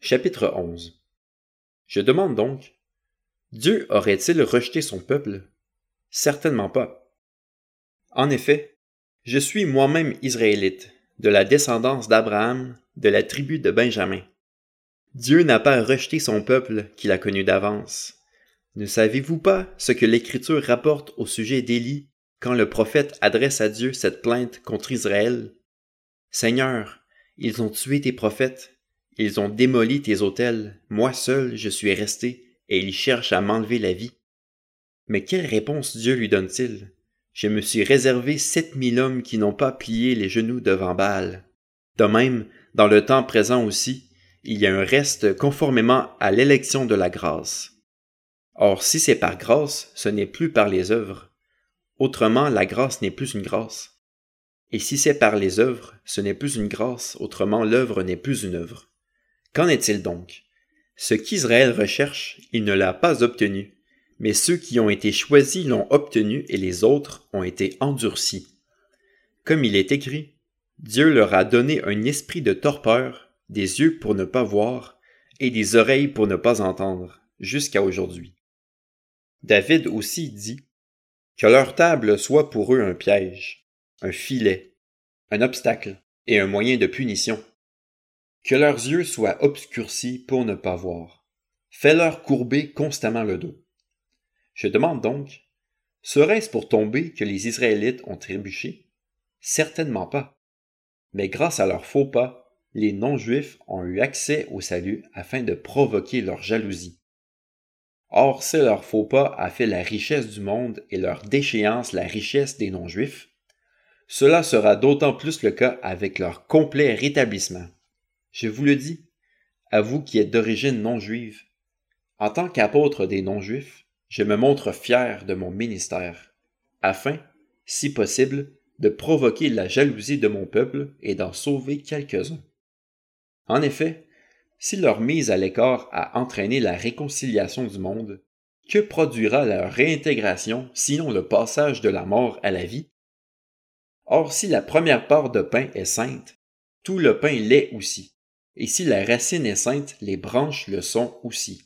Chapitre 11. Je demande donc, Dieu aurait-il rejeté son peuple? Certainement pas. En effet, je suis moi-même israélite, de la descendance d'Abraham, de la tribu de Benjamin. Dieu n'a pas rejeté son peuple qu'il a connu d'avance. Ne savez-vous pas ce que l'Écriture rapporte au sujet d'Élie quand le prophète adresse à Dieu cette plainte contre Israël? « Seigneur, ils ont tué tes prophètes, ils ont démoli tes autels, moi seul je suis resté, et ils cherchent à m'enlever la vie. » Mais quelle réponse Dieu lui donne-t-il? « Je me suis réservé 7 000 hommes qui n'ont pas plié les genoux devant Baal. » De même, dans le temps présent aussi, il y a un reste conformément à l'élection de la grâce. Or, si c'est par grâce, ce n'est plus par les œuvres. Autrement, la grâce n'est plus une grâce. Et si c'est par les œuvres, ce n'est plus une grâce, autrement l'œuvre n'est plus une œuvre. Qu'en est-il donc? Ce qu'Israël recherche, il ne l'a pas obtenu, mais ceux qui ont été choisis l'ont obtenu et les autres ont été endurcis. Comme il est écrit, Dieu leur a donné un esprit de torpeur, des yeux pour ne pas voir et des oreilles pour ne pas entendre, jusqu'à aujourd'hui. David aussi dit, que leur table soit pour eux un piège, un filet, un obstacle et un moyen de punition. Que leurs yeux soient obscurcis pour ne pas voir. Fais-leur courber constamment le dos. Je demande donc, serait-ce pour tomber que les Israélites ont trébuché? Certainement pas. Mais grâce à leurs faux pas, les non-Juifs ont eu accès au salut afin de provoquer leur jalousie. Or, si leur faux pas a fait la richesse du monde et leur déchéance la richesse des non-Juifs, cela sera d'autant plus le cas avec leur complet rétablissement. Je vous le dis, à vous qui êtes d'origine non-juive, en tant qu'apôtre des non-juifs, je me montre fier de mon ministère, afin, si possible, de provoquer la jalousie de mon peuple et d'en sauver quelques-uns. En effet, si leur mise à l'écart a entraîné la réconciliation du monde, que produira leur réintégration sinon le passage de la mort à la vie? Or, si la première part de pain est sainte, tout le pain l'est aussi, et si la racine est sainte, les branches le sont aussi.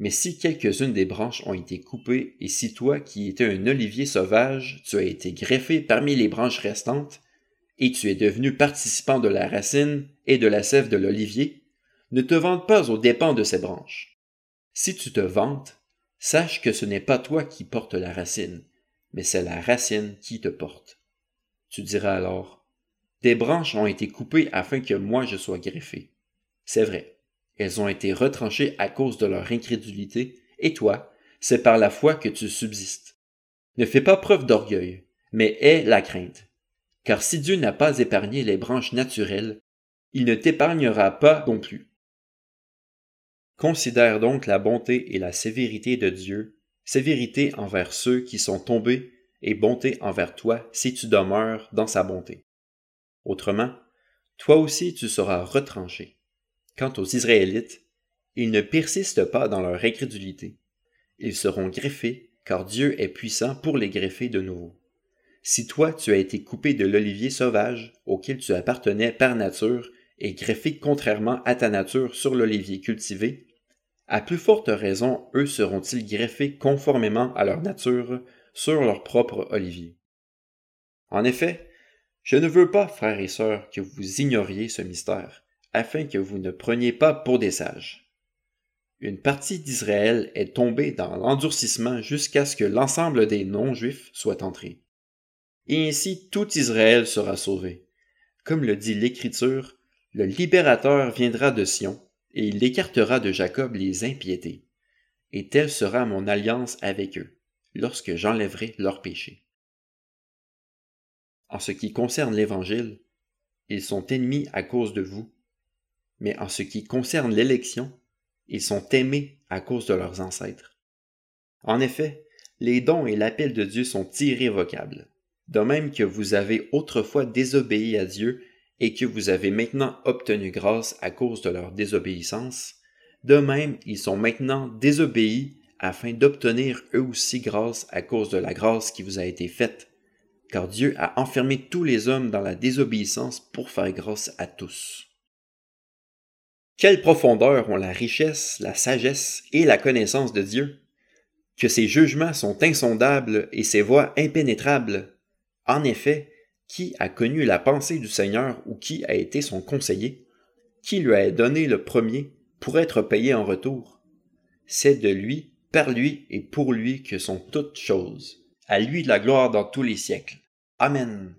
Mais si quelques-unes des branches ont été coupées, et si toi, qui étais un olivier sauvage, tu as été greffé parmi les branches restantes, et tu es devenu participant de la racine et de la sève de l'olivier, ne te vante pas aux dépens de ces branches. Si tu te vantes, sache que ce n'est pas toi qui portes la racine, mais c'est la racine qui te porte. Tu diras alors, des branches ont été coupées afin que moi je sois greffé. C'est vrai, elles ont été retranchées à cause de leur incrédulité, et toi, c'est par la foi que tu subsistes. Ne fais pas preuve d'orgueil, mais aie la crainte. Car si Dieu n'a pas épargné les branches naturelles, il ne t'épargnera pas non plus. Considère donc la bonté et la sévérité de Dieu, sévérité envers ceux qui sont tombés, et bonté envers toi si tu demeures dans sa bonté. Autrement, toi aussi tu seras retranché. Quant aux Israélites, ils ne persistent pas dans leur incrédulité. Ils seront greffés, car Dieu est puissant pour les greffer de nouveau. Si toi tu as été coupé de l'olivier sauvage auquel tu appartenais par nature et greffé contrairement à ta nature sur l'olivier cultivé, à plus forte raison eux seront-ils greffés conformément à leur nature sur leur propre olivier. En effet, je ne veux pas, frères et sœurs, que vous ignoriez ce mystère, afin que vous ne preniez pas pour des sages. Une partie d'Israël est tombée dans l'endurcissement jusqu'à ce que l'ensemble des non-juifs soit entré. Et ainsi tout Israël sera sauvé. Comme le dit l'Écriture, le libérateur viendra de Sion, et il écartera de Jacob les impiétés. Et telle sera mon alliance avec eux, lorsque j'enlèverai leurs péchés. En ce qui concerne l'Évangile, ils sont ennemis à cause de vous, mais en ce qui concerne l'élection, ils sont aimés à cause de leurs ancêtres. En effet, les dons et l'appel de Dieu sont irrévocables, de même que vous avez autrefois désobéi à Dieu et que vous avez maintenant obtenu grâce à cause de leur désobéissance, de même ils sont maintenant désobéis afin d'obtenir eux aussi grâce à cause de la grâce qui vous a été faite, car Dieu a enfermé tous les hommes dans la désobéissance pour faire grâce à tous. Quelle profondeur ont la richesse, la sagesse et la connaissance de Dieu, que ses jugements sont insondables et ses voies impénétrables. En effet, qui a connu la pensée du Seigneur ou qui a été son conseiller? Qui lui a donné le premier pour être payé en retour? C'est de lui, par lui et pour lui que sont toutes choses. À lui de la gloire dans tous les siècles. Amen.